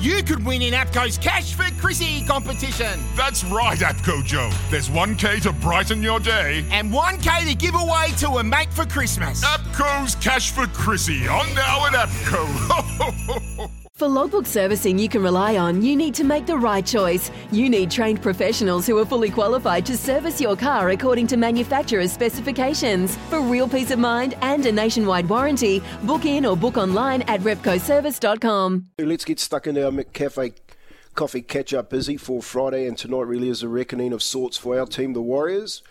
you could win in APCO's Cash for Chrissy competition. That's right, APCO Joe. There's 1K to brighten your day. And 1K to give away to a mate for Christmas. APCO's Cash for Chrissy, on now at APCO. For logbook servicing you can rely on, you need to make the right choice. You need trained professionals who are fully qualified to service your car according to manufacturer's specifications. For real peace of mind and a nationwide warranty, book in or book online at repcoservice.com. Let's get stuck into our McCafe coffee catch-up busy for Friday, and tonight really is a reckoning of sorts for our team, the Warriors.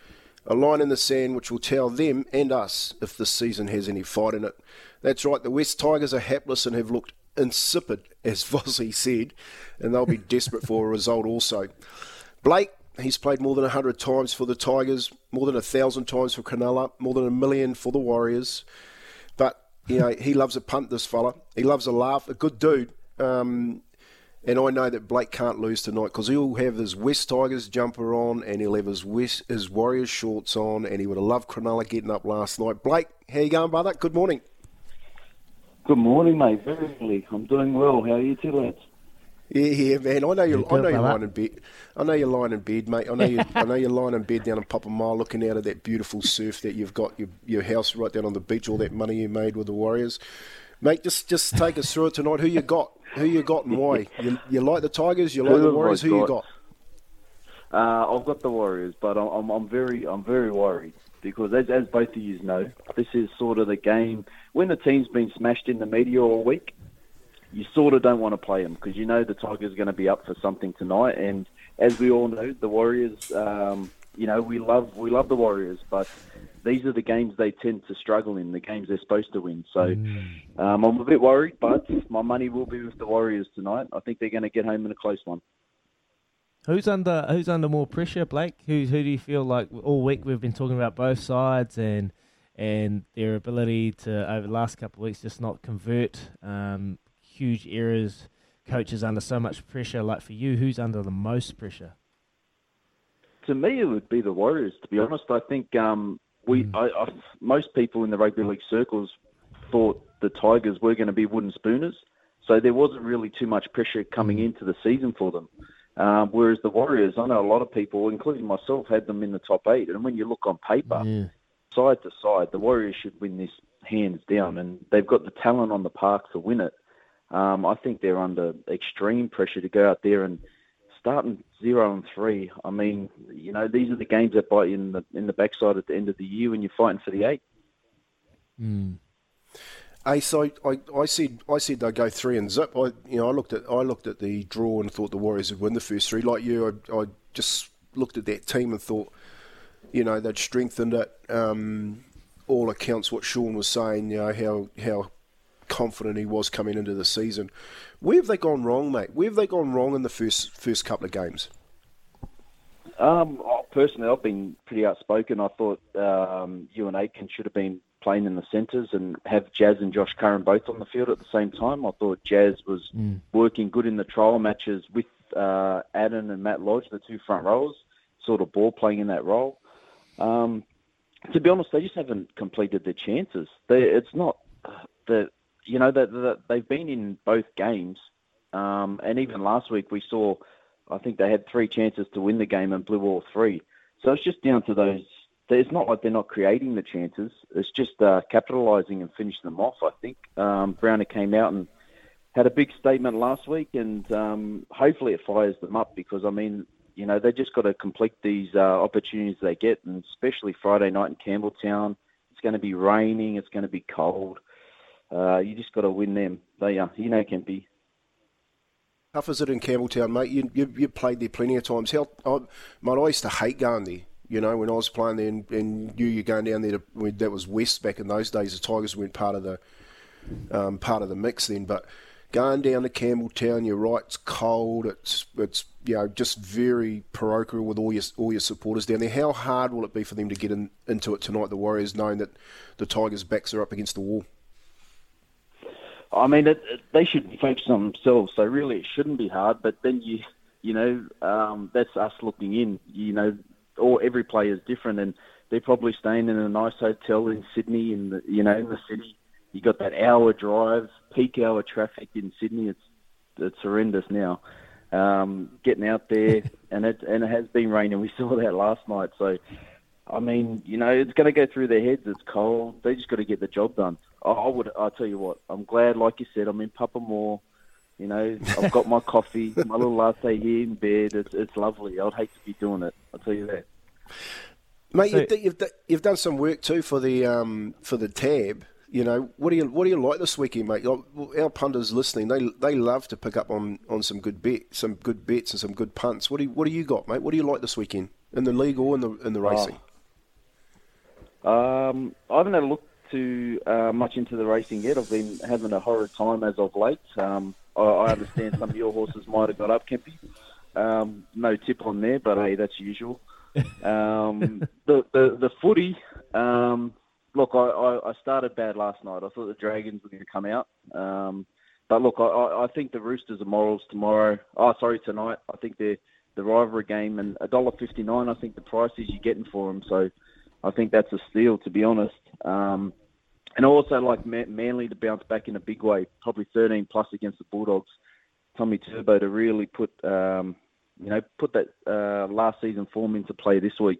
A line in the sand which will tell them and us if this season has any fight in it. That's right, the West Tigers are hapless and have looked insipid, as Vossie said, and they'll be desperate for a result also. Blake, he's played more than 100 times for the Tigers, more than 1,000 times for Cronulla, more than 1 million for the Warriors. But, you know, he loves a punt, this fella. He loves a laugh, a good dude. And I know that Blake can't lose tonight because he'll have his West Tigers jumper on and he'll have his Warriors shorts on, and he would have loved Cronulla getting up last night. Blake, how you going, brother? Good morning. Good morning, mate. Very early. I'm doing well. How are you two lads? Yeah, man. I know you're lying in bed, mate. I know you're lying in bed down in Papamoa, looking out at that beautiful surf that you've got, your house right down on the beach, all that money you made with the Warriors, mate. Just take us through it tonight. Who you got, and why? You like the Tigers? You like the Warriors? Who you got? I've got the Warriors, but I'm very worried. Because as both of you know, this is sort of the game. When the team's been smashed in the media all week, you sort of don't want to play them because you know the Tigers are going to be up for something tonight. And as we all know, the Warriors, we love the Warriors, but these are the games they tend to struggle in, the games they're supposed to win. So I'm a bit worried, but my money will be with the Warriors tonight. I think they're going to get home in a close one. Who's under more pressure, Blake? Who do you feel like all week we've been talking about both sides and their ability to, over the last couple of weeks, just not convert huge errors? Coaches under so much pressure. Like for you, who's under the most pressure? To me, it would be the Warriors, to be honest. I think most people in the rugby league circles thought the Tigers were going to be wooden spooners, so there wasn't really too much pressure coming into the season for them. Whereas the Warriors, I know a lot of people, including myself, had them in the top 8. And when you look on paper, side to side, the Warriors should win this hands down. And they've got the talent on the park to win it. I think they're under extreme pressure to go out there and starting 0-3. I mean, you know, these are the games that bite you in the backside at the end of the year when you're fighting for the 8. Mm. Hey, so I said they'd go 3 and zip. I looked at the draw and thought the Warriors would win the first 3. Like you, I just looked at that team and thought, you know, they'd strengthened it. All accounts, what Sean was saying, you know, how confident he was coming into the season. Where have they gone wrong, mate? Where have they gone wrong in the first couple of games? Personally, I've been pretty outspoken. I thought Ewan Aitken should have been playing in the centres and have Jazz and Josh Curran both on the field at the same time. I thought Jazz was working good in the trial matches with Adam and Matt Lodge, the two front rowers, sort of ball playing in that role. To be honest, they just haven't completed their chances. They've been in both games. And even last week we saw, I think they had 3 chances to win the game and blew all 3. So it's just down to those. It's not like they're not creating the chances. It's just capitalising and finishing them off, I think. Browner came out and had a big statement last week, and hopefully it fires them up because, I mean, you know, they just got to complete these opportunities they get, and especially Friday night in Campbelltown. It's going to be raining. It's going to be cold. You just got to win them. They are, you know, can be. How tough is it in Campbelltown, mate? You played there plenty of times. Mate, I used to hate going there. You know, when I was playing there and you were going down there, that was West back in those days. The Tigers weren't part of the mix then. But going down to Campbelltown, you're right. It's cold. It's you know, just very parochial with all your supporters down there. How hard will it be for them to get into it tonight? The Warriors, knowing that the Tigers' backs are up against the wall. I mean, they should be focused on themselves. So really, it shouldn't be hard. But then you know, that's us looking in. You know. Or every player is different, and they're probably staying in a nice hotel in Sydney, in the city. You got that hour drive, peak hour traffic in Sydney. It's it's horrendous now. Getting out there, and it has been raining. We saw that last night. So, I mean, you know, it's going to go through their heads. It's cold. They just got to get the job done. I'll tell you what. I'm glad, like you said, I'm in Papamoa. You know, I've got my coffee, my little latte here in bed. It's lovely. I'd hate to be doing it. I'll tell you that. Mate, so, you've done some work too for the tab. You know, what do you like this weekend, mate? Our punters listening, they love to pick up on some good bets and some good punts. What do you got, mate? What do you like this weekend in the league or in the racing? I haven't had a look too much into the racing yet. I've been having a horrid time as of late. I understand some of your horses might have got up, Kempy. No tip on there, but hey, that's usual. The footy, look, I started bad last night. I thought the Dragons were going to come out. But look, I think the Roosters are morals tonight. I think they're the rivalry game, and $1.59, I think the price is you're getting for them. So I think that's a steal, to be honest. And I also like Manly to bounce back in a big way, probably 13+ against the Bulldogs. Tommy Turbo to really put that last season form into play this week.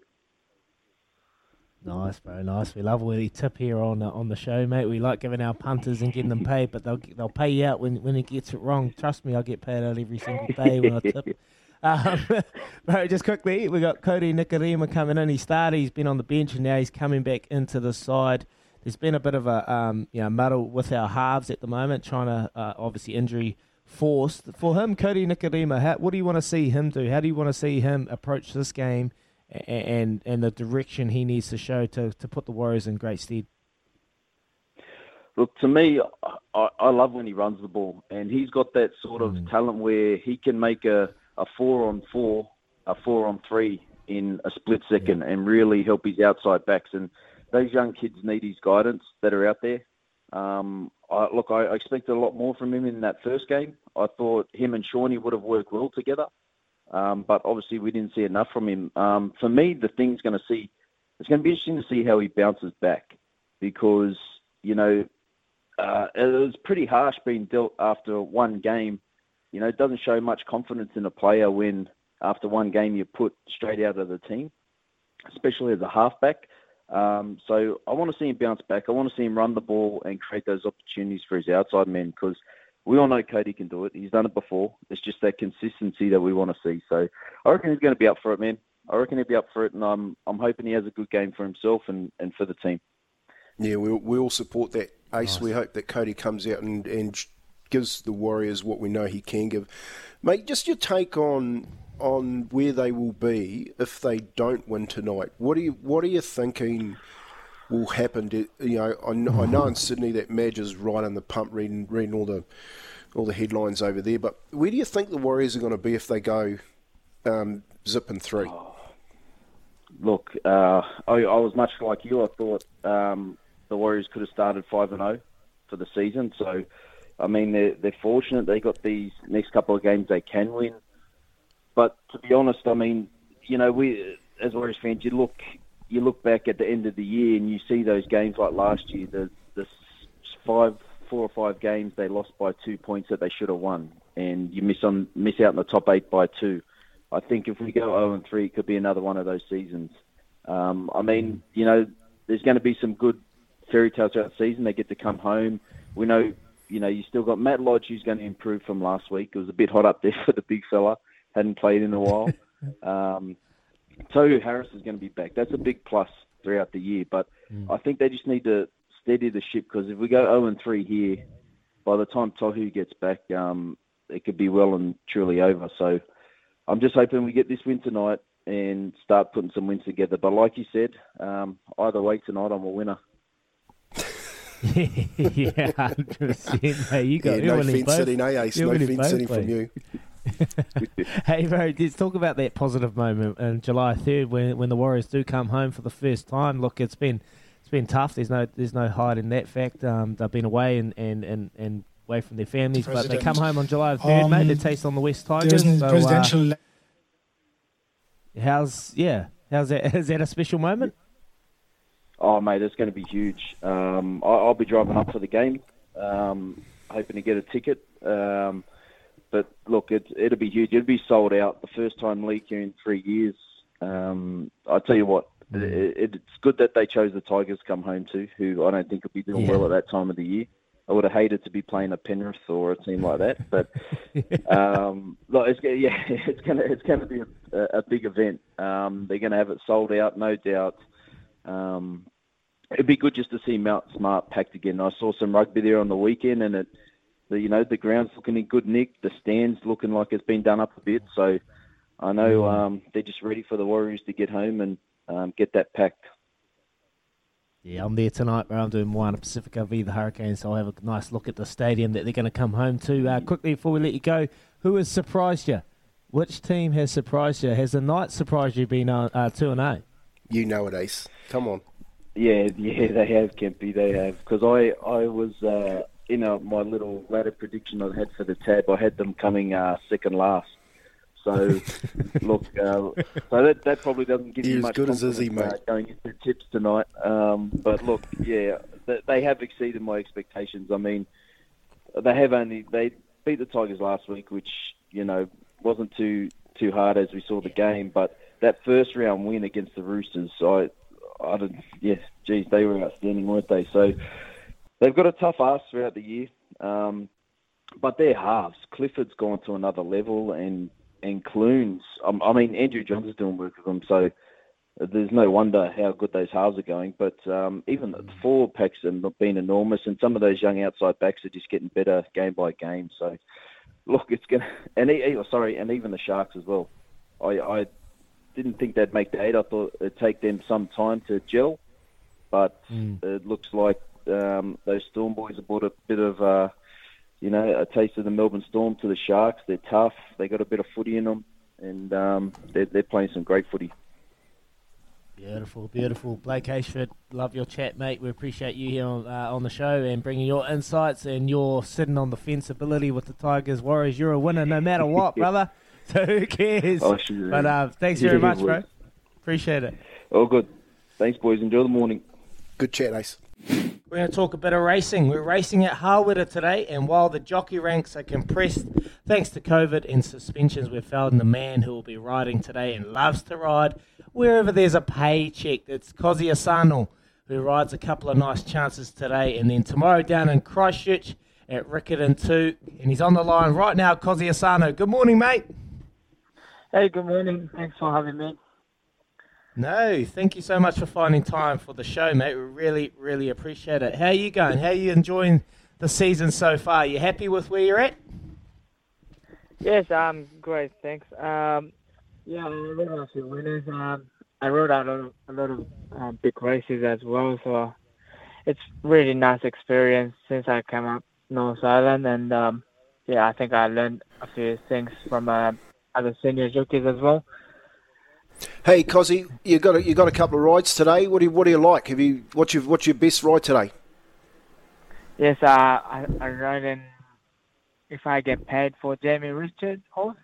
Nice, bro, nice. We love a wee tip here on the show, mate. We like giving our punters and getting them paid, but they'll pay you out when it gets it wrong. Trust me, I get paid out every single day when I tip. Bro, just quickly, we got Cody Nikorima coming in. He started, he's been on the bench, and now he's coming back into the side. There's been a bit of a muddle with our halves at the moment, trying to obviously injury forced. For him, Cody Nikorima, what do you want to see him do? How do you want to see him approach this game and the direction he needs to show to put the Warriors in great stead? Look, to me, I love when he runs the ball, and he's got that sort of talent where he can make a 4-on-4, a 4-on-3 in a split second and really help his outside backs. And those young kids need his guidance that are out there. I expected a lot more from him in that first game. I thought him and Shawnee would have worked well together, but obviously we didn't see enough from him. For me, it's going to be interesting to see how he bounces back, because you know it was pretty harsh being dealt after one game. You know, it doesn't show much confidence in a player when after one game you're put straight out of the team, especially as a halfback. So I want to see him bounce back. I want to see him run the ball and create those opportunities for his outside men, because we all know Cody can do it. He's done it before. It's just that consistency that we want to see. So I reckon he's going to be up for it, man. I reckon he'll be up for it, and I'm hoping he has a good game for himself and for the team. Yeah, we all support that, Ace. Nice. We hope that Cody comes out and gives the Warriors what we know he can give. Mate, just your take on where they will be if they don't win tonight. What are you thinking will happen? I know in Sydney that Madge is right on the pump reading all the headlines over there, but where do you think the Warriors are going to be if they go 0-3? Look, I was much like you. I thought the Warriors could have started 5-0 for the season. So, I mean, they're fortunate. They got these next couple of games they can win. But to be honest, I mean, you know, we as Warriors fans, you look back at the end of the year and you see those games like last year, the four or five games they lost by 2 points that they should have won, and you miss out on the top eight by two. I think if we go 0-3, it could be another one of those seasons. I mean, you know, there's going to be some good fairy tales throughout the season. They get to come home. We know, you know, you still got Matt Lodge, who's going to improve from last week. It was a bit hot up there for the big fella. Hadn't played in a while. Tohu Harris is going to be back. That's a big plus throughout the year. But I think they just need to steady the ship, because if we go 0-3 here, by the time Tohu gets back, it could be well and truly over. So I'm just hoping we get this win tonight and start putting some wins together. But like you said, either way tonight, I'm a winner. Yeah, 100%. Hey, you got no fence sitting, Ace. No fence sitting from you. Hey, bro, let's talk about that positive moment on July 3rd when the Warriors do come home for the first time. Look, it's been tough. There's no hiding that fact. They've been away and away from their families, but they come home on July 3rd, mate. They taste on the West Tigers. So, presidential. How's that? Is that a special moment? Oh, mate, it's going to be huge. I'll be driving up for the game, hoping to get a ticket. look, it'll be huge. It'll be sold out. The first time league in 3 years. I tell you what, it's good that they chose the Tigers to come home to, who I don't think will be doing well at that time of the year. I would have hated to be playing a Penrith or a team like that, but look, it's gonna be a big event. They're gonna have it sold out, no doubt. It'd be good just to see Mount Smart packed again. I saw some rugby there on the weekend, and the ground's looking in good nick. The stand's looking like it's been done up a bit, so I know they're just ready for the Warriors to get home and get that packed. Yeah, I'm there tonight where I'm doing Moana Pacifica v the Hurricanes, so I'll have a nice look at the stadium that they're going to come home to. Quickly, before we let you go, who has surprised you? Which team has surprised you? Has the Knights surprised you being 2-0? You know it, Ace. Come on. Yeah, they have, Kempy, they have. Because I was, my little ladder prediction I had for the tab, I had them coming second last. So, look, so that probably doesn't give you much confidence as he, mate. Going into tips tonight. But look, yeah, they have exceeded my expectations. I mean, they beat the Tigers last week, which, wasn't too hard as we saw the game. But that first round win against the Roosters, they were outstanding, weren't they? So they've got a tough ask throughout the year. But their halves, Clifford's gone to another level, and Clunes, I mean, Andrew Johns is doing work with them, so there's no wonder how good those halves are going. But even the forward packs have been enormous, and some of those young outside backs are just getting better game by game. So, look, it's going to... And even the Sharks as well. I didn't think they'd make the 8. I thought it'd take them some time to gel, but it looks like those Storm boys have brought a bit of... a taste of the Melbourne Storm to the Sharks. They're tough. They got a bit of footy in them, and they're playing some great footy. Beautiful, beautiful. Blake Ayshford, love your chat, mate. We appreciate you here on the show and bringing your insights and your sitting on the fence ability with the Tigers Warriors. You're a winner no matter what, brother. So who cares? Oh, sure. But thanks very much, bro. Appreciate it. All good. Thanks, boys. Enjoy the morning. Good chat, Ace. We're going to talk a bit of racing. We're racing at Harweda today, and while the jockey ranks are compressed, thanks to COVID and suspensions, we've found the man who will be riding today and loves to ride wherever there's a paycheck. It's Kozi Asano, who rides a couple of nice chances today, and then tomorrow down in Christchurch at Riccarton 2, and he's on the line right now, Kozi Asano. Good morning, mate. Hey, good morning. Thanks for having me. No, thank you so much for finding time for the show, mate. We really, really appreciate it. How are you going? How are you enjoying the season so far? You happy with where you're at? Yes, great, thanks. I rode out a few winners. I rode out a lot of big races as well, so it's really nice experience since I came up North Island, and I think I learned a few things from other senior jockeys as well. Hey, Kozi, you got a couple of rides today. What do you like? What's your best ride today? Yes, I rode in, if I get paid, for Jamie Richards' horse.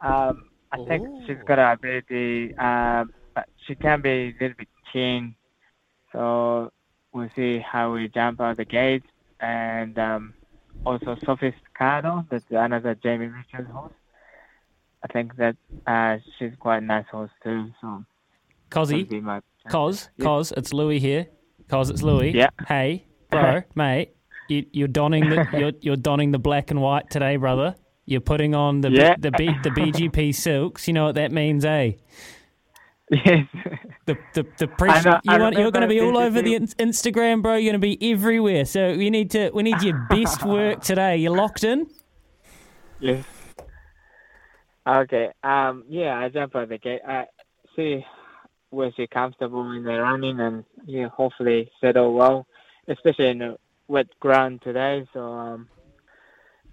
I think she's got an ability, but she can be a little bit keen. So we'll see how we jump out the gate, and also Sophisticado. That's another Jamie Richards' horse. I think that she's quite a nice horse too. So, Koz, it's Louie here. Koz, it's Louie. Yeah. Hey, bro, mate, you're donning the you're donning the black and white today, brother. You're putting on the BGP silks. You know what that means, eh? Yes. The you're going to be all over the Instagram, bro. You're going to be everywhere. So we need your best work today. You're locked in. Yes. Okay, I jump out the gate. I see where she's comfortable in the running, and hopefully settle well, especially in the wet ground today. So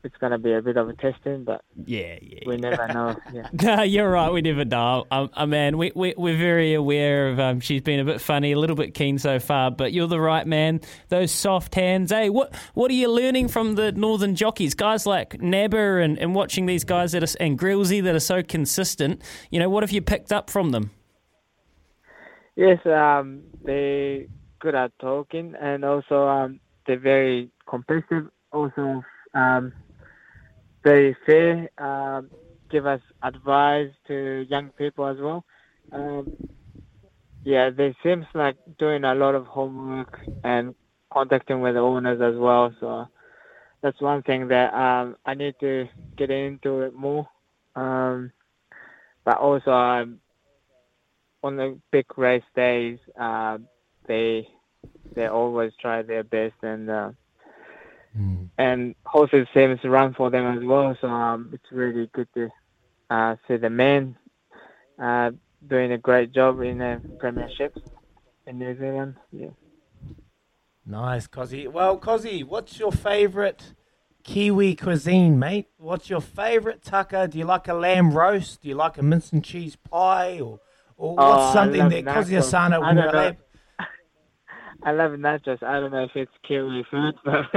it's going to be a bit of a testing, but we never know. Yeah. No, you're right, we never know. Man, we're very aware of she's been a bit funny, a little bit keen so far, but you're the right man. Those soft hands. Hey, what are you learning from the northern jockeys? Guys like Nabba and watching these guys and Grillsy that are so consistent. What have you picked up from them? Yes, they're good at talking, and also they're very competitive. Also be fair, give us advice to young people as well. Yeah, they seems like doing a lot of homework and contacting with the owners as well. So that's one thing that I need to get into it more. But also on the big race days, they always try their best, and horses seems to run for them as well. So it's really good to see the men doing a great job in the premierships in New Zealand. Yeah. Nice, Kozi. Well, Kozi, what's your favourite Kiwi cuisine, mate? What's your favourite tucker? Do you like a lamb roast? Do you like a mince and cheese pie? Or what's something that Kozi Asano would relate? I love nachos. I don't know if it's Kiwi food, but...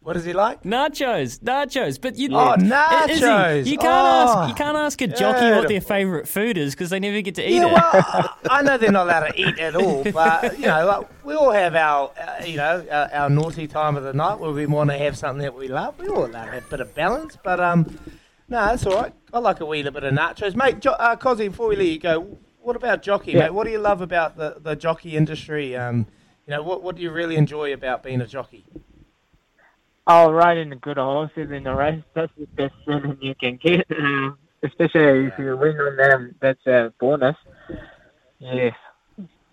What does he like? Nachos. But you, nachos! Izzy, you can't ask a jockey what their favourite food is because they never get to eat it. Well, I know they're not allowed to eat at all, but you know, like, we all have our naughty time of the night where we want to have something that we love. We all love a bit of balance, but no, that's all right. I like a wee little bit of nachos, mate. Kozi, before we let you go, what about jockey, mate? What do you love about the jockey industry? You know, what do you really enjoy about being a jockey? Oh, riding the good horses in the race, that's the best feeling you can get. Especially if you win on them, that's a bonus. Yeah.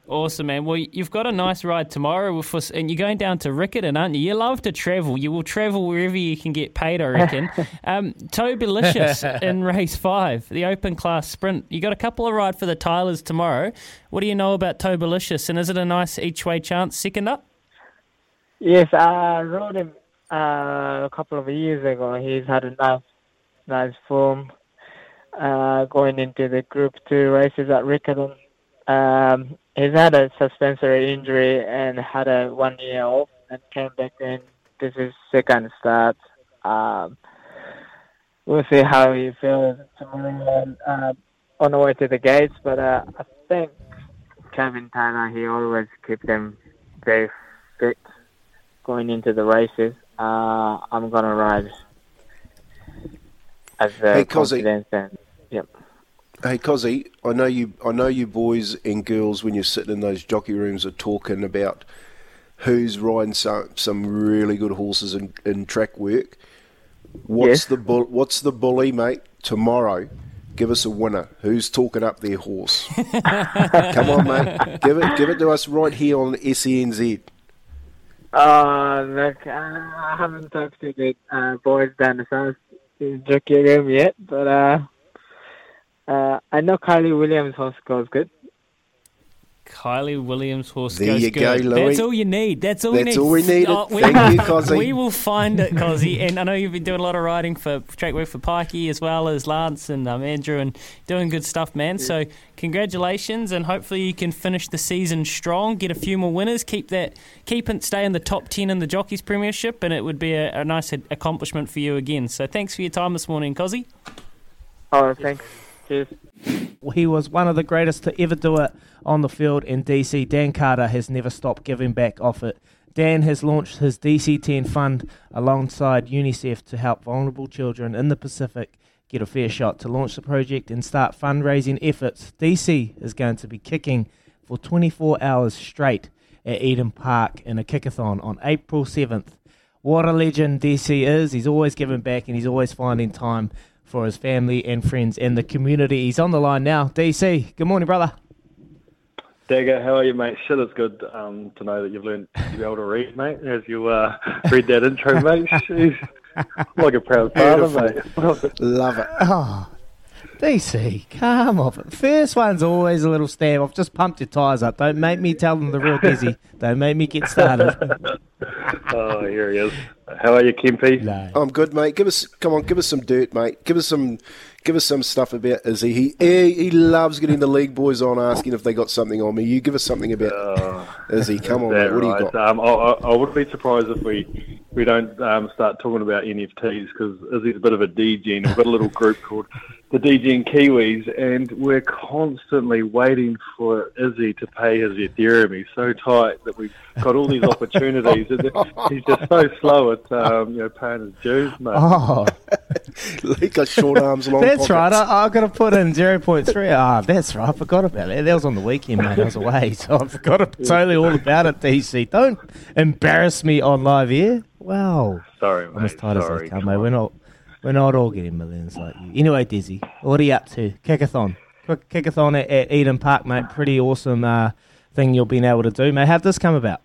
Awesome, man. Well, you've got a nice ride tomorrow with us, and you're going down to Riccarton, aren't you? You love to travel. You will travel wherever you can get paid, I reckon. Tobalicious in race 5, the open class sprint. You got a couple of ride for the Tylers tomorrow. What do you know about Tobalicious, and is it a nice each-way chance second up? Yes, I rode him a couple of years ago. He's had a nice form going into the Group 2 races at Riccarton. He's had a suspensory injury and had a 1 year off and came back in. This is second start. We'll see how he feels tomorrow on the way to the gates, but I think Kevin Tyler, he always keeps them very fit going into the races. I'm going to ride as a confidence. Yep. Hey, Kozi, I know you boys and girls, when you're sitting in those jockey rooms, are talking about who's riding some really good horses in track work. What's the bully, mate, tomorrow? Give us a winner. Who's talking up their horse? Come on, mate. Give it to us right here on SENZ. Oh, look, I haven't talked to the boys down the south jockey room yet, but I know Kylie Williams' horse goes good. Kylie Williams' horse there goes good. There you go, Louis. That's all you need. That's all we needed. Thank you, Kozi. We will find it, Kozi. And I know you've been doing a lot of riding for track work for Pikey as well as Lance and Andrew and doing good stuff, man. Yeah. So congratulations, and hopefully you can finish the season strong, get a few more winners, stay in the top 10 in the Jockeys Premiership, and it would be a nice accomplishment for you again. So thanks for your time this morning, Kozi. Oh, thanks. Cheers. He was one of the greatest to ever do it on the field in DC. Dan Carter has never stopped giving back off it. Dan has launched his DC10 fund alongside UNICEF to help vulnerable children in the Pacific get a fair shot. To launch the project and start fundraising efforts, DC is going to be kicking for 24 hours straight at Eden Park in a kickathon on April 7th. What a legend DC is. He's always giving back and he's always finding time for his family and friends and the community. He's on the line now. DC, good morning, brother. Dago, how are you, mate? Shit, it's good to know that you've learned to be able to read, mate, as you read that intro, mate. Jeez, like a proud father, mate. Love it. Oh, DC, come off it. First one's always a little stab off. Just pump your tyres up. Don't make me tell them the real Desi. Don't make me get started. Oh, here he is. How are you, Kempi? No. I'm good, mate. Give us some dirt, mate. Give us some stuff about Izzy. He loves getting the league boys on, asking if they got something on me. You give us something about Izzy. Come on, mate. What do you got? I would be surprised if we don't start talking about NFTs, because Izzy's a bit of a D-gen. We've got a little group called the D-gen Kiwis, and we're constantly waiting for Izzy to pay his Ethereum. He's so tight that we've got all these opportunities, and he's just so slow. but paying his dues, mate. Oh, he got short arms, long pockets. That's right. I got to put in 0.3. Ah, that's right. I forgot about that. That was on the weekend, mate. I was away, so I forgot totally all about it. DC, don't embarrass me on live air. Wow. Sorry, mate. I'm as tight as I can, mate. We're not all getting millions like you. Anyway, Desi, what are you up to? Kickathon. Quick kickathon at Eden Park, mate. Pretty awesome thing you've been able to do, mate. How did this come about?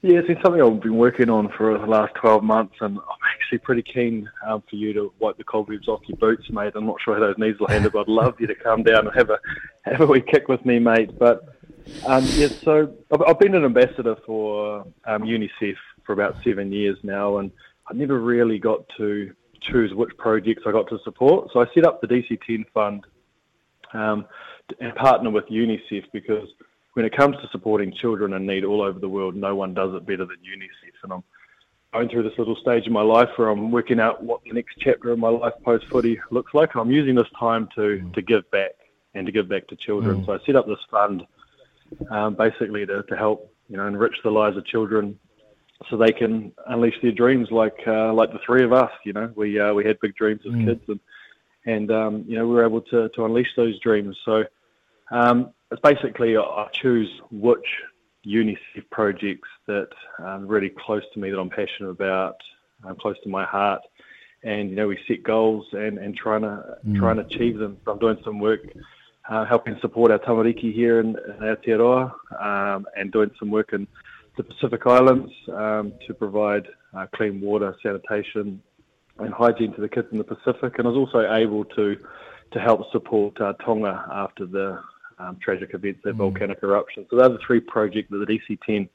Yeah, it's been something I've been working on for the last 12 months, and I'm actually pretty keen for you to wipe the cobwebs off your boots, mate. I'm not sure how those knees will handle, but I'd love you to come down and have a wee kick with me, mate. But, so I've been an ambassador for UNICEF for about 7 years now, and I never really got to choose which projects I got to support. So I set up the DC10 fund and partner with UNICEF because when it comes to supporting children in need all over the world, no one does it better than UNICEF. And I'm going through this little stage in my life where I'm working out what the next chapter of my life post-footy looks like. I'm using this time to give back and to give back to children. Mm. So I set up this fund basically to help enrich the lives of children so they can unleash their dreams like the three of us. We had big dreams as kids and we were able to unleash those dreams. So it's basically I choose which UNICEF projects that are really close to me, that I'm passionate about, close to my heart, and we set goals and trying to achieve them. I'm doing some work helping support our tamariki here in Aotearoa, and doing some work in the Pacific Islands to provide clean water, sanitation and hygiene to the kids in the Pacific. And I was also able to help support Tonga after the tragic events, that volcanic eruption. So those are the three projects that the DC10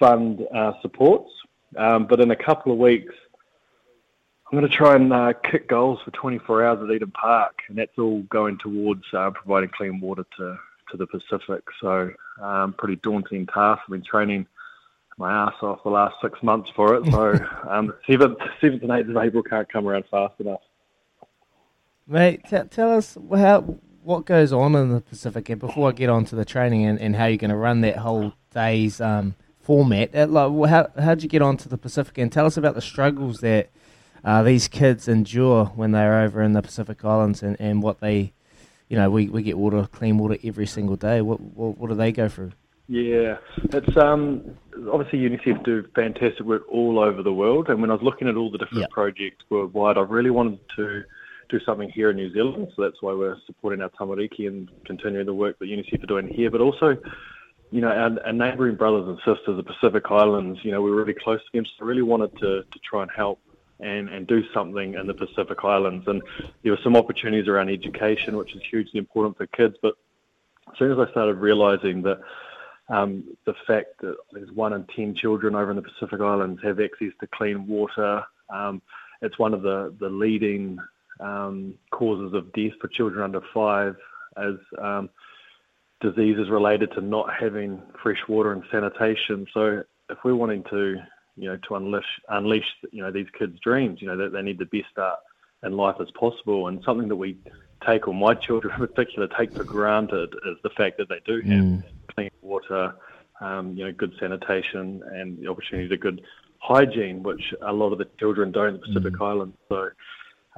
fund supports. But in a couple of weeks, I'm going to try and kick goals for 24 hours at Eden Park, and that's all going towards providing clean water to the Pacific. So pretty daunting task. I've been training my ass off the last 6 months for it. So the 7th and 8th of April can't come around fast enough. Mate, tell us what goes on in the Pacific, and before I get on to the training and how you're going to run that whole day's format, how'd you get on to the Pacific, and tell us about the struggles that these kids endure when they're over in the Pacific Islands, and what they, we get water, clean water every single day. What do they go through? Yeah, it's obviously UNICEF do fantastic work all over the world, and when I was looking at all the different projects worldwide, I really wanted to do something here in New Zealand, so that's why we're supporting our tamariki and continuing the work that UNICEF are doing here, but also, our neighbouring brothers and sisters, the Pacific Islands, we're really close to them, so I really wanted to try and help and do something in the Pacific Islands. And there were some opportunities around education, which is hugely important for kids, but as soon as I started realising that the fact that there's 1 in 10 children over in the Pacific Islands have access to clean water, it's one of the leading causes of death for children under 5 as diseases related to not having fresh water and sanitation. So if we're wanting to unleash these kids' dreams, that they need the best start in life as possible, and something that we take, or my children in particular take for granted, is the fact that they do have clean water, good sanitation and the opportunity to good hygiene, which a lot of the children don't in the Pacific Islands. So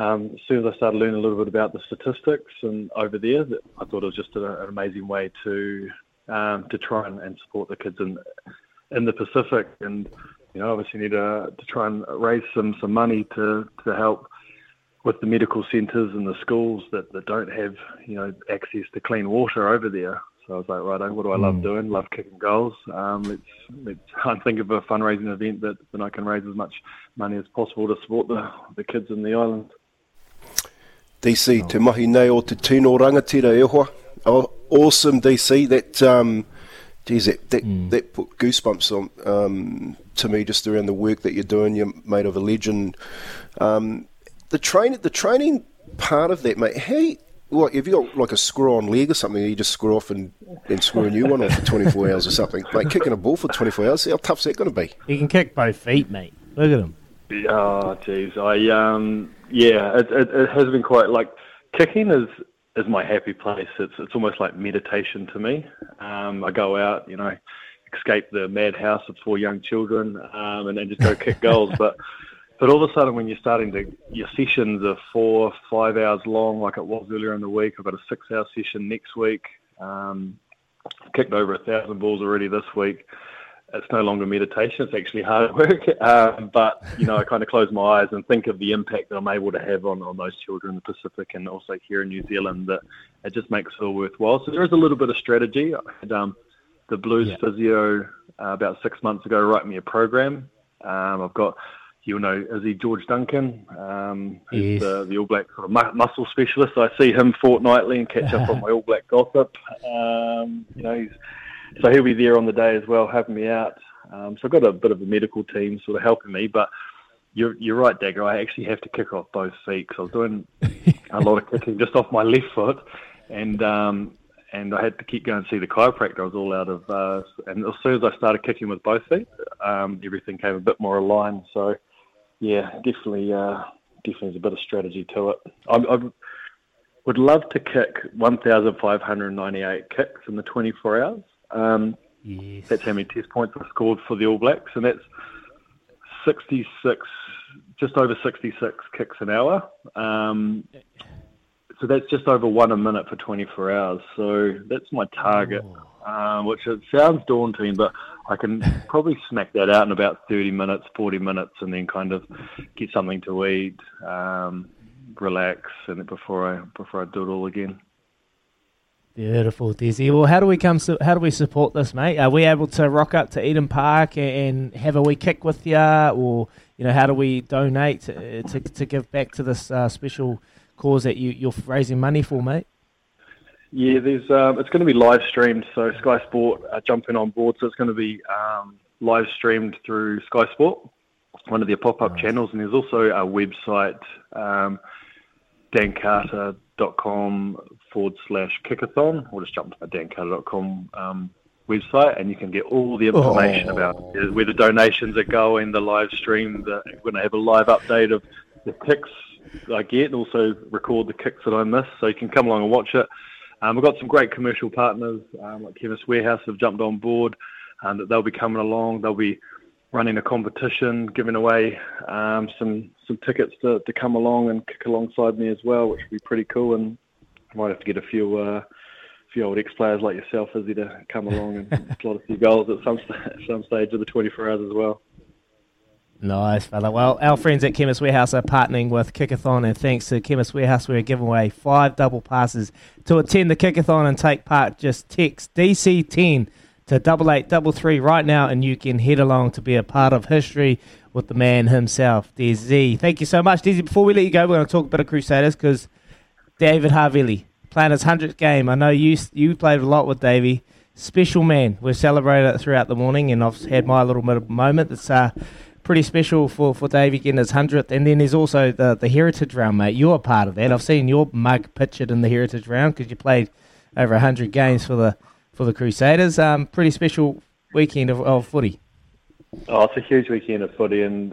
as soon as I started learning a little bit about the statistics and over there, I thought it was just an amazing way to try and support the kids in the Pacific. And obviously need to try and raise some money to help with the medical centres and the schools that don't have access to clean water over there. So I was like, right, what do I love doing? Love kicking goals. Let's think of a fundraising event that then I can raise as much money as possible to support the kids in the island. DC, te mahi nei o te tino rangatira e hoa. Oh, awesome, DC. That put goosebumps on to me just around the work that you're doing. You're made of a legend. The training part of that, mate. Hey, what have you got? Like a screw-on leg or something? You just screw off and screw a new one on for 24 hours or something. Mate, kicking a ball for 24 hours. How tough's that going to be? You can kick both feet, mate. Look at him. Oh, jeez. It has been quite like kicking is my happy place. It's almost like meditation to me. I go out, escape the madhouse of four young children and just go kick goals. But all of a sudden, when you're starting to, your sessions are 4-5 hours long, like it was earlier in the week. I've got a 6-hour session next week. Kicked over 1,000 balls already this week. It's no longer meditation. It's actually hard work. But, you know, I kind of close my eyes and think of the impact that I'm able to have on those children in the Pacific and also here in New Zealand, that it just makes it all worthwhile. So there is a little bit of strategy. I had the Blues physio about 6 months ago write me a program. I've got, you'll know, is he George Duncan? Who's the All Black sort of muscle specialist. I see him fortnightly and catch up on my All Black gossip. You know, so he'll be there on the day as well, helping me out. So I've got a bit of a medical team sort of helping me, but you're right, Dagger. I actually have to kick off both feet, because I was doing a lot of kicking just off my left foot, and I had to keep going to see the chiropractor. I was all out of, and as soon as I started kicking with both feet, everything came a bit more aligned. So yeah, definitely there's a bit of strategy to it. I would love to kick 1,598 kicks in the 24 hours. That's how many test points I scored for the All Blacks, and that's 66, just over 66 kicks an hour. So that's just over one a minute for 24 hours. So that's my target, which it sounds daunting, but I can probably smack that out in about 30 minutes, 40 minutes, and then kind of get something to eat, relax, and before I do it all again. Beautiful, Desi. Well, how do we support this, mate? Are we able to rock up to Eden Park and have a wee kick with you, or you know, how do we donate to give back to this special cause that you're raising money for, mate? Yeah, there's it's going to be live streamed, so Sky Sport are jumping on board, so it's going to be live streamed through Sky Sport, one of their pop-up channels, and there's also a website. dancarter.com/kickathon, or just jump to the dancarter.com website, and you can get all the information about where the donations are going, the live stream. We're going to have a live update of the kicks I get, and also record the kicks that I miss, so you can come along and watch it. We've got some great commercial partners, like Chemist Warehouse have jumped on board, and they'll be coming along. They'll be running a competition, giving away some tickets to come along and kick alongside me as well, which would be pretty cool. And I might have to get a few old ex-players like yourself, Izzy, to come along and slot a few goals at some stage of the 24 hours as well. Nice, fella. Well, our friends at Chemist Warehouse are partnering with Kickathon, and thanks to Chemist Warehouse, we're giving away 5 double passes. To attend the Kickathon and take part, just text DC10 to 8833 right now, and you can head along to be a part of history with the man himself, DZ. Thank you so much, DZ. Before we let you go, we're going to talk a bit of Crusaders, because David Havili playing his 100th game. I know you played a lot with Davey. Special man. We've celebrated it throughout the morning, and I've had my little moment. It's pretty special for Davey getting his 100th. And then there's also the Heritage Round, mate. You're a part of that. I've seen your mug pictured in the Heritage Round, because you played over 100 games for the Crusaders. Pretty special weekend of footy. Oh, it's a huge weekend of footy, and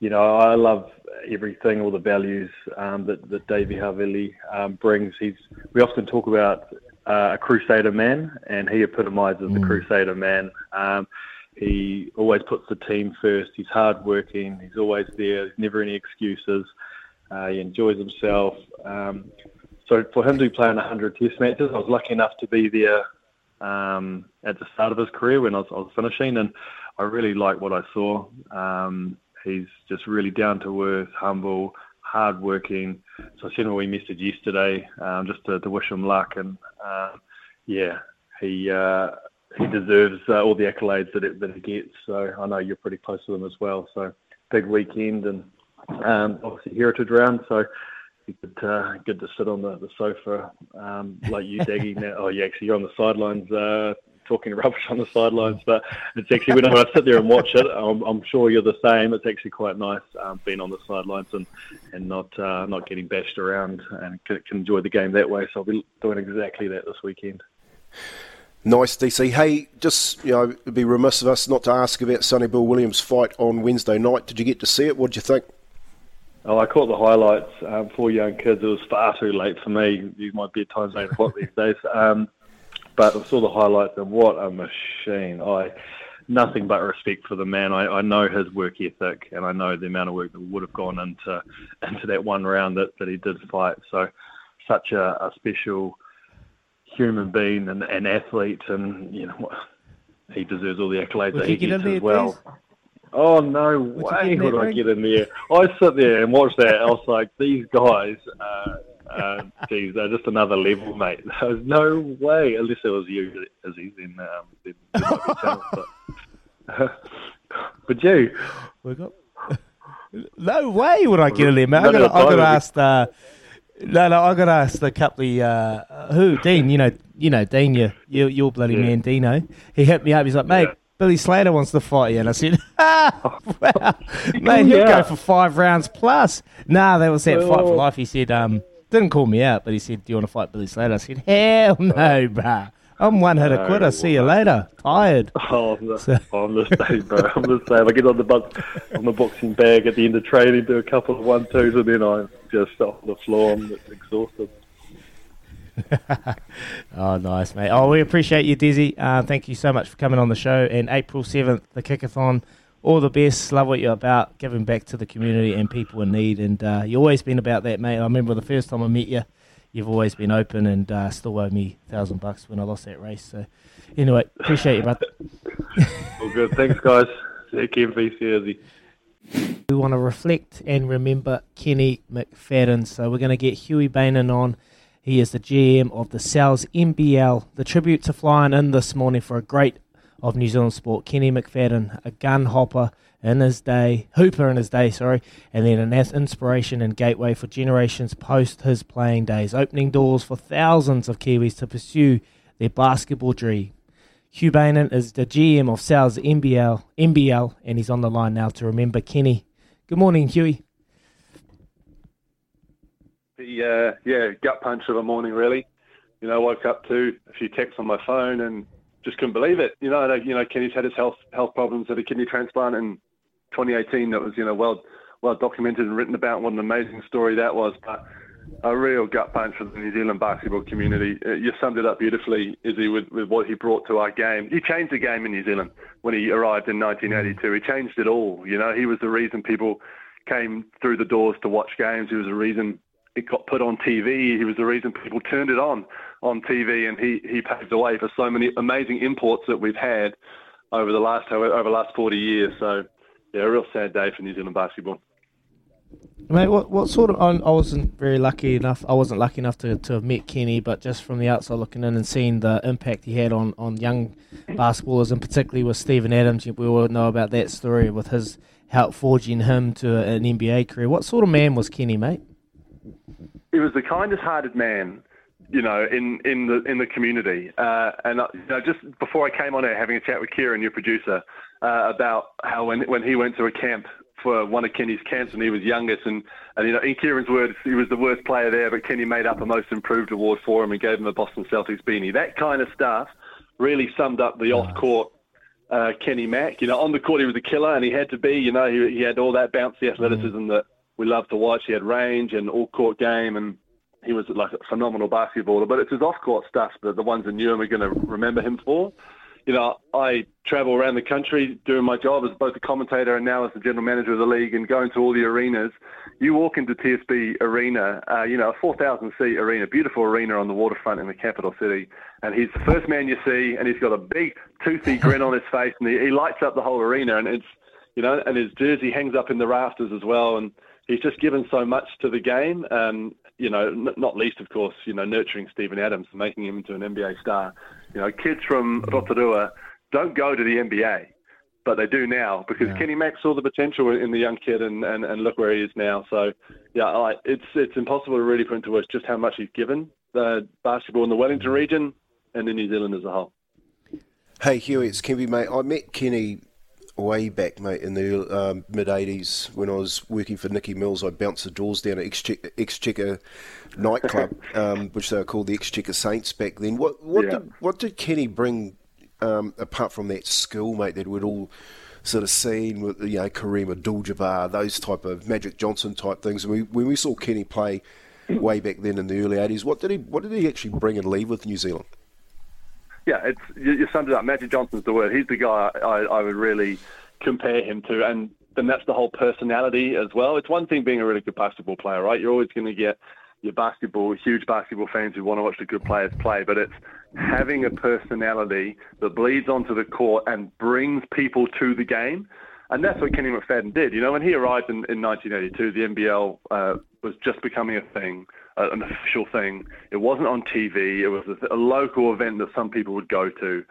you know, I love everything, all the values that Davey Havili brings. We often talk about a Crusader man, and he epitomises the Crusader man. He always puts the team first. He's hardworking. He's always there. There's never any excuses. He enjoys himself. So for him to be playing 100 test matches, I was lucky enough to be there at the start of his career when I was finishing, and I really liked what I saw. He's just really down to earth, humble, hardworking. So I sent him a wee message yesterday just to wish him luck, and he deserves all the accolades that he gets. So I know you're pretty close to him as well. So big weekend, and obviously Heritage Round. So good to sit on the sofa like you, Daggy. Now, actually you're on the sidelines talking rubbish on the sidelines, but it's actually when I sit there and watch it, I'm sure you're the same. It's actually quite nice being on the sidelines and not getting bashed around, and can enjoy the game that way. So I'll be doing exactly that this weekend. Nice, DC. Hey, just, you know, it'd be remiss of us not to ask about Sonny Bill Williams' fight on Wednesday night. Did you get to see it? What did you think? Oh, I caught the highlights. 4 young kids. It was far too late for me. My bedtime's 8 o'clock these days. But I saw the highlights, and what a machine. Nothing but respect for the man. I know his work ethic, and I know the amount of work that would have gone into that one round that he did fight. So such a special human being and an athlete, and you know, he deserves all the accolades that he gets as well. Please? Oh, no way would I get in there. I sit there and watch that. I was like, these guys, geez, they're just another level, mate. There's no way, unless it was you, Izzy, then there might be a chance. But you? No way would I get in there, mate. I've got to ask... I got to ask the couple who Dean. You know, Dean, your bloody man, Dino. He hit me up. He's like, mate, Billy Slater wants to fight you, and I said, wow, mate, he'd go for 5 rounds plus. Nah, that was that fight for life. He said, didn't call me out, but he said, do you want to fight Billy Slater? I said, hell no, bruh. I'm one hitter quitter. Well, see you later. Tired. I'm the same, bro. I'm the same. I get on the bus, on the boxing bag at the end of training, do a couple of 1-2s, and then I'm just off the floor. I'm just exhausted. Oh, nice, mate. Oh, we appreciate you, Dizzy. Thank you so much for coming on the show. And April 7th, the kickathon. All the best. Love what you're about. Giving back to the community and people in need. And you've always been about that, mate. I remember the first time I met you. You've always been open and still owe me $1,000 when I lost that race. So, anyway, appreciate you, brother. All good. Thanks, guys. See you, Kempy. See you, Izzy. We want to reflect and remember Kenny McFadden. So we're going to get Huey Bainan on. He is the GM of the Souths NBL. The tribute to flying in this morning for a great of New Zealand sport, Kenny McFadden, a hooper in his day, and then an inspiration and gateway for generations post his playing days, opening doors for thousands of Kiwis to pursue their basketball dream. Huey Bainan is the GM of Souths NBL, and he's on the line now to remember Kenny. Good morning, Huey. The gut punch of a morning, really. You know, I woke up to a few texts on my phone and just couldn't believe it. You know, Kenny's had his health problems at a kidney transplant in 2018. That was, you know, well documented and written about. What an amazing story that was. But a real gut punch for the New Zealand basketball community. You summed it up beautifully, Izzy, with what he brought to our game. He changed the game in New Zealand when he arrived in 1982. He changed it all. You know, he was the reason people came through the doors to watch games. He was the reason it got put on TV. He was the reason people turned it on TV, and he paved the way for so many amazing imports that we've had over the last 40 years. So, yeah, a real sad day for New Zealand basketball. Mate, what sort of... I wasn't very lucky enough. I wasn't lucky enough to have met Kenny, but just from the outside looking in and seeing the impact he had on young basketballers, and particularly with Stephen Adams, we all know about that story with his help forging him to an NBA career. What sort of man was Kenny, mate? He was the kindest-hearted man, you know, in the community. And you know, just before I came on air, having a chat with Kieran, your producer, about how when he went to a camp for one of Kenny's camps when he was youngest, and you know, in Kieran's words, he was the worst player there, but Kenny made up a most improved award for him and gave him a Boston Celtics beanie. That kind of stuff really summed up the off-court Kenny Mac. You know, on the court, he was a killer, and he had to be. You know, he had all that bouncy athleticism that we love to watch. He had range and all-court game, and he was like a phenomenal basketballer. But it's his off-court stuff that the ones that knew him are going to remember him for. You know, I travel around the country doing my job as both a commentator and now as the general manager of the league, and going to all the arenas. You walk into TSB Arena, you know, a 4,000-seat arena, beautiful arena on the waterfront in the capital city, and he's the first man you see, and he's got a big, toothy grin on his face, and he lights up the whole arena, and it's, you know, and his jersey hangs up in the rafters as well, and he's just given so much to the game, you know, not least, of course, you know, nurturing Stephen Adams and making him into an NBA star. You know, kids from Rotorua don't go to the NBA, but they do now because Kenny Mac saw the potential in the young kid, and look where he is now. So, yeah, it's impossible to really put into words just how much he's given the basketball in the Wellington region and in New Zealand as a whole. Hey, Huey, it's Kemby, mate. I met Kenny way back, mate, in the mid-'80s when I was working for Nicky Mills. I bounced the doors down at Exchequer nightclub, which they were called the Exchequer Saints back then. What did Kenny bring, apart from that skill, mate, that we'd all sort of seen with, you know, Kareem Abdul-Jabbar, those type of Magic Johnson type things? And when we saw Kenny play way back then in the early '80s, what did he actually bring and leave with New Zealand? yeah, it's you summed it up. Magic Johnson's the word. He's the guy I would really compare him to, and then that's the whole personality as well. It's one thing being a really good basketball player, right? You're always going to get your huge basketball fans who want to watch the good players play, but it's having a personality that bleeds onto the court and brings people to the game. And that's what Kenny McFadden did. You know, when he arrived in 1982, the NBL was just becoming a thing, an official thing. It wasn't on TV. It was a local event that some people would go to.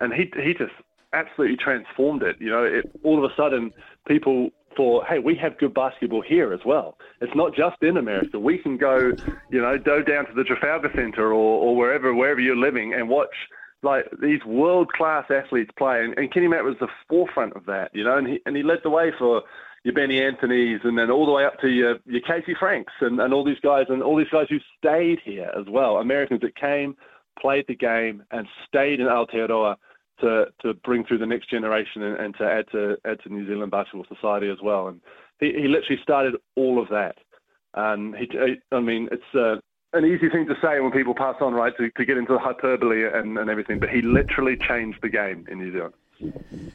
And he just absolutely transformed it. You know, all of a sudden, people thought, hey, we have good basketball here as well. It's not just in America. We can go, you know, down to the Trafalgar Centre or wherever you're living and watch like these world-class athletes play, and Kenny Matt was the forefront of that, you know, and he led the way for your Benny Anthonys and then all the way up to your Casey Franks and all these guys who stayed here as well, Americans that came, played the game, and stayed in Aotearoa to bring through the next generation and to add to New Zealand basketball society as well. And he literally started all of that. It's an easy thing to say when people pass on, right, to get into the hyperbole and everything, but he literally changed the game in New Zealand.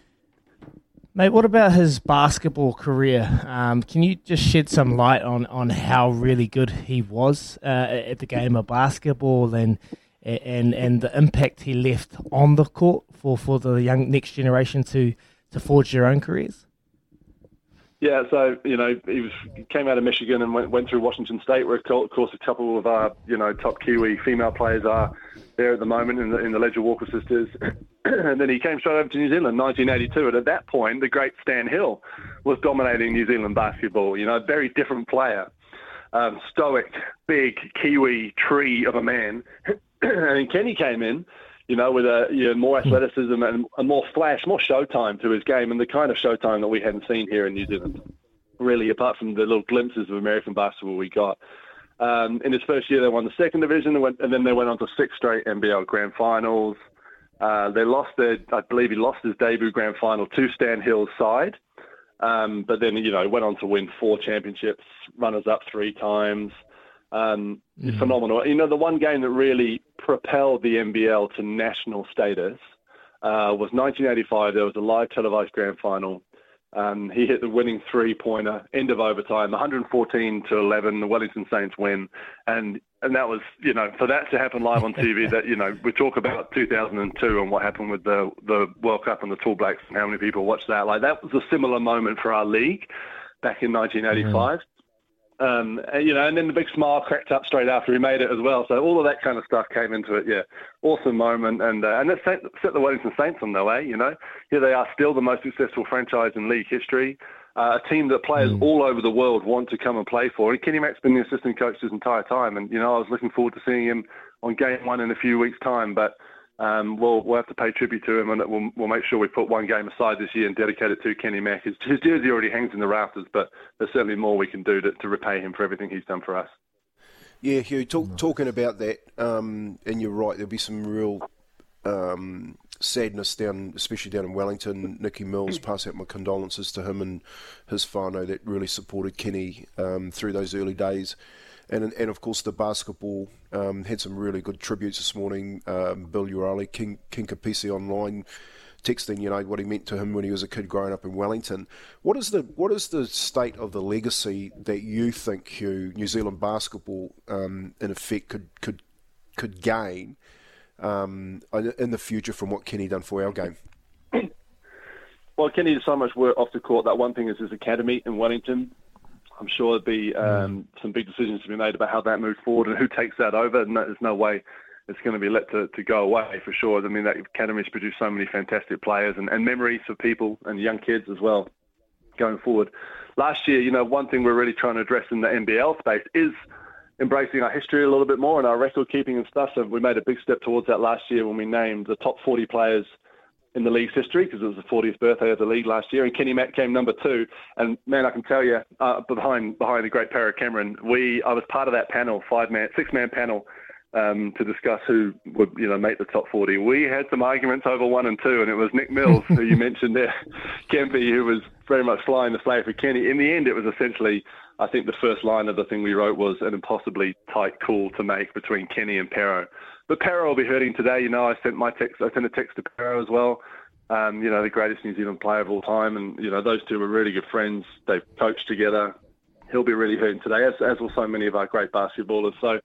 Mate, what about his basketball career? Can you just shed some light on how really good he was at the game of basketball and the impact he left on the court for the young next generation to forge their own careers? Yeah, so, you know, he came out of Michigan and went through Washington State, where, of course, a couple of our, you know, top Kiwi female players are there at the moment in the Ledger Walker sisters. And then he came straight over to New Zealand in 1982. And at that point, the great Stan Hill was dominating New Zealand basketball. You know, a very different player. Stoic, big Kiwi tree of a man. And Kenny came in, you know, with more athleticism and a more flash, more showtime to his game, and the kind of showtime that we hadn't seen here in New Zealand, really, apart from the little glimpses of American basketball we got. In his first year, they won the second division, and then they went on to six straight NBL grand finals. They lost he lost his debut grand final to Stan Hill's side, but then, you know, went on to win four championships, runners-up three times. Phenomenal. You know, the one game that really propelled the NBL to national status was 1985. There was a live televised grand final. He hit the winning three-pointer, end of overtime, 114-11. The Wellington Saints win, and that was, you know, for that to happen live on TV. That, you know, we talk about 2002 and what happened with the World Cup and the Tall Blacks and how many people watched that. Like, that was a similar moment for our league back in 1985. You know, and then the big smile cracked up straight after he made it as well. So all of that kind of stuff came into it. Yeah, awesome moment, and that set the Wellington Saints on their way. You know, here they are, still the most successful franchise in league history, a team that players all over the world want to come and play for. And Kenny Mack's been the assistant coach his entire time, and, you know, I was looking forward to seeing him on game one in a few weeks' time. But we'll have to pay tribute to him, and we'll make sure we put one game aside this year and dedicate it to Kenny Mack. His jersey already hangs in the rafters, but there's certainly more we can do to repay him for everything he's done for us. Yeah, Hugh, talking about that, and you're right, there'll be some real sadness especially down in Wellington. Nicky Mills, pass out my condolences to him and his whānau that really supported Kenny through those early days. And of course, the basketball had some really good tributes this morning. Bill Urali, King Kapisi online, texting, you know, what he meant to him when he was a kid growing up in Wellington. What is the state of the legacy that you think, Hugh, New Zealand basketball, in effect, could gain in the future from what Kenny done for our game? Well, Kenny did so much work off the court. That one thing is his academy in Wellington. I'm sure there'll be some big decisions to be made about how that moves forward and who takes that over. And there's no way it's going to be let to go away, for sure. I mean, that academy's produced so many fantastic players and memories for people and young kids as well going forward. Last year, you know, one thing we're really trying to address in the NBL space is embracing our history a little bit more and our record-keeping and stuff. So we made a big step towards that last year when we named the top 40 players in the league's history, because it was the 40th birthday of the league last year, and Kenny Mack came number 2. And man, I can tell you, behind the great Perra Cameron, I was part of that panel, 6-man panel, to discuss who would, you know, make the top 40. We had some arguments over 1 and 2, and it was Nick Mills, who you mentioned there, Kempy, who was very much flying the flag for Kenny. In the end, it was essentially, I think the first line of the thing we wrote was an impossibly tight call to make between Kenny and Perro. But Perra will be hurting today. You know, I sent a text to Perra as well. You know, the greatest New Zealand player of all time, and you know those two were really good friends. They've coached together. He'll be really hurting today, as will so many of our great basketballers. So,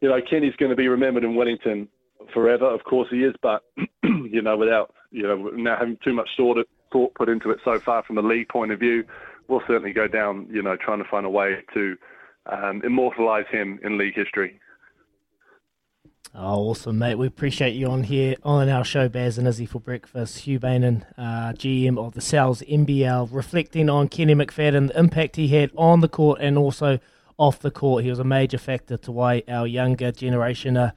you know, Kenny's going to be remembered in Wellington forever. Of course he is, but you know, without now having too much thought put into it so far from the league point of view, we'll certainly go down. You know, trying to find a way to immortalise him in league history. Oh, awesome, mate. We appreciate you on here on our show, Baz and Izzy for Breakfast. Huey Bainan, GM of the Souths NBL, reflecting on Kenny McFadden, the impact he had on the court and also off the court. He was a major factor to why our younger generation are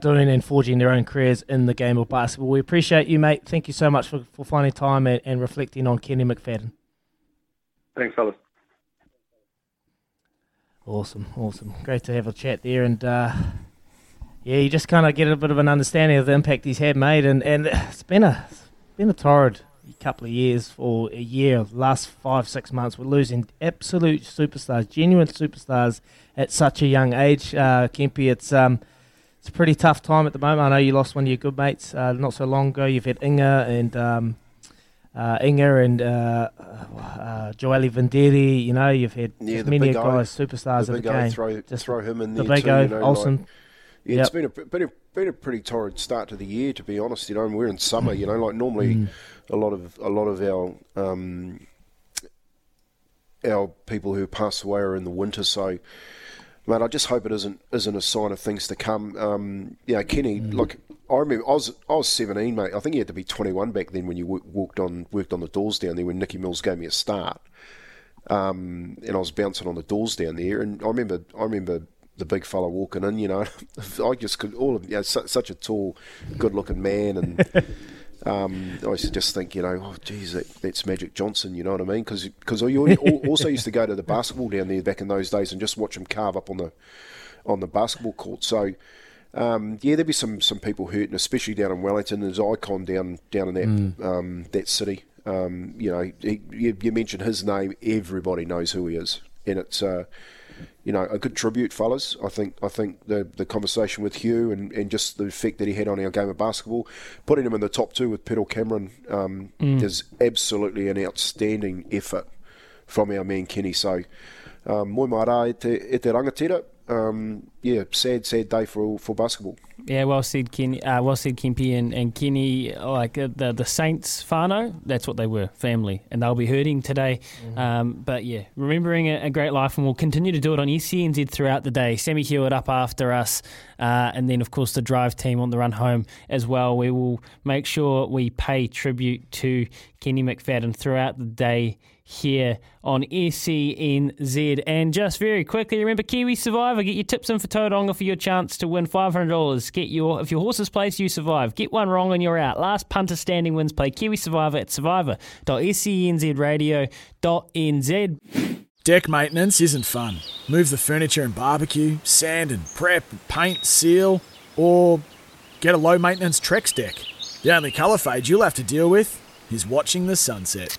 doing and forging their own careers in the game of basketball. We appreciate you, mate. Thank you so much for finding time and reflecting on Kenny McFadden. Thanks, fellas. Awesome. Great to have a chat there and... yeah, you just kind of get a bit of an understanding of the impact he's had, mate, and it's been a torrid couple of years or a year. Last 5-6 months, we're losing absolute superstars, genuine superstars at such a young age. Kempi, it's a pretty tough time at the moment. I know you lost one of your good mates not so long ago. You've had Inga and Joelle Venderi, you know, you've had many guys, superstars in the game. Throw him in there the big too, Olsen. Like, yeah, it's been a pretty torrid start to the year, to be honest. You know, and we're in summer. You know, like normally, a lot of our people who pass away are in the winter. So, mate, I just hope it isn't a sign of things to come. Yeah, Kenny. Look, I remember I was 17, mate. I think you had to be 21 back then when you worked on the doors down there when Nicky Mills gave me a start. And I was bouncing on the doors down there, and I remember. The big fella walking in, you know, I just could such a tall, good-looking man, and I used to just think, you know, oh, geez, that's Magic Johnson, you know what I mean? Because I also used to go to the basketball down there back in those days and just watch him carve up on the basketball court. So, there'd be some people hurting, especially down in Wellington. There's Icon down in that that city. You know, you mention his name, everybody knows who he is, and it's. You know, a good tribute, fellas. I think the conversation with Hugh and just the effect that he had on our game of basketball, putting him in the top two with Petal Cameron is absolutely an outstanding effort from our man Kenny. So, moi mara e te rangatira. Yeah, sad day for basketball. Yeah, well said, Kenny. Well said, Kempi and Kenny. Like the Saints whānau, that's what they were, family, and they'll be hurting today. But yeah, remembering a great life, and we'll continue to do it on SCNZ throughout the day. Sammy Hewitt up after us, and then of course the drive team on the run home as well. We will make sure we pay tribute to Kenny McFadden throughout the day here on SCNZ. And just very quickly, remember Kiwi Survivor. Get your tips in for Tauranga for your chance to win $500. If your horse is placed, you survive. Get one wrong and you're out. Last punter standing wins. Play Kiwi Survivor at survivor.scnzradio.nz. Deck maintenance isn't fun. Move the furniture and barbecue, sand and prep, paint, seal, or get a low maintenance Trex deck. The only colour fade you'll have to deal with is watching the sunset.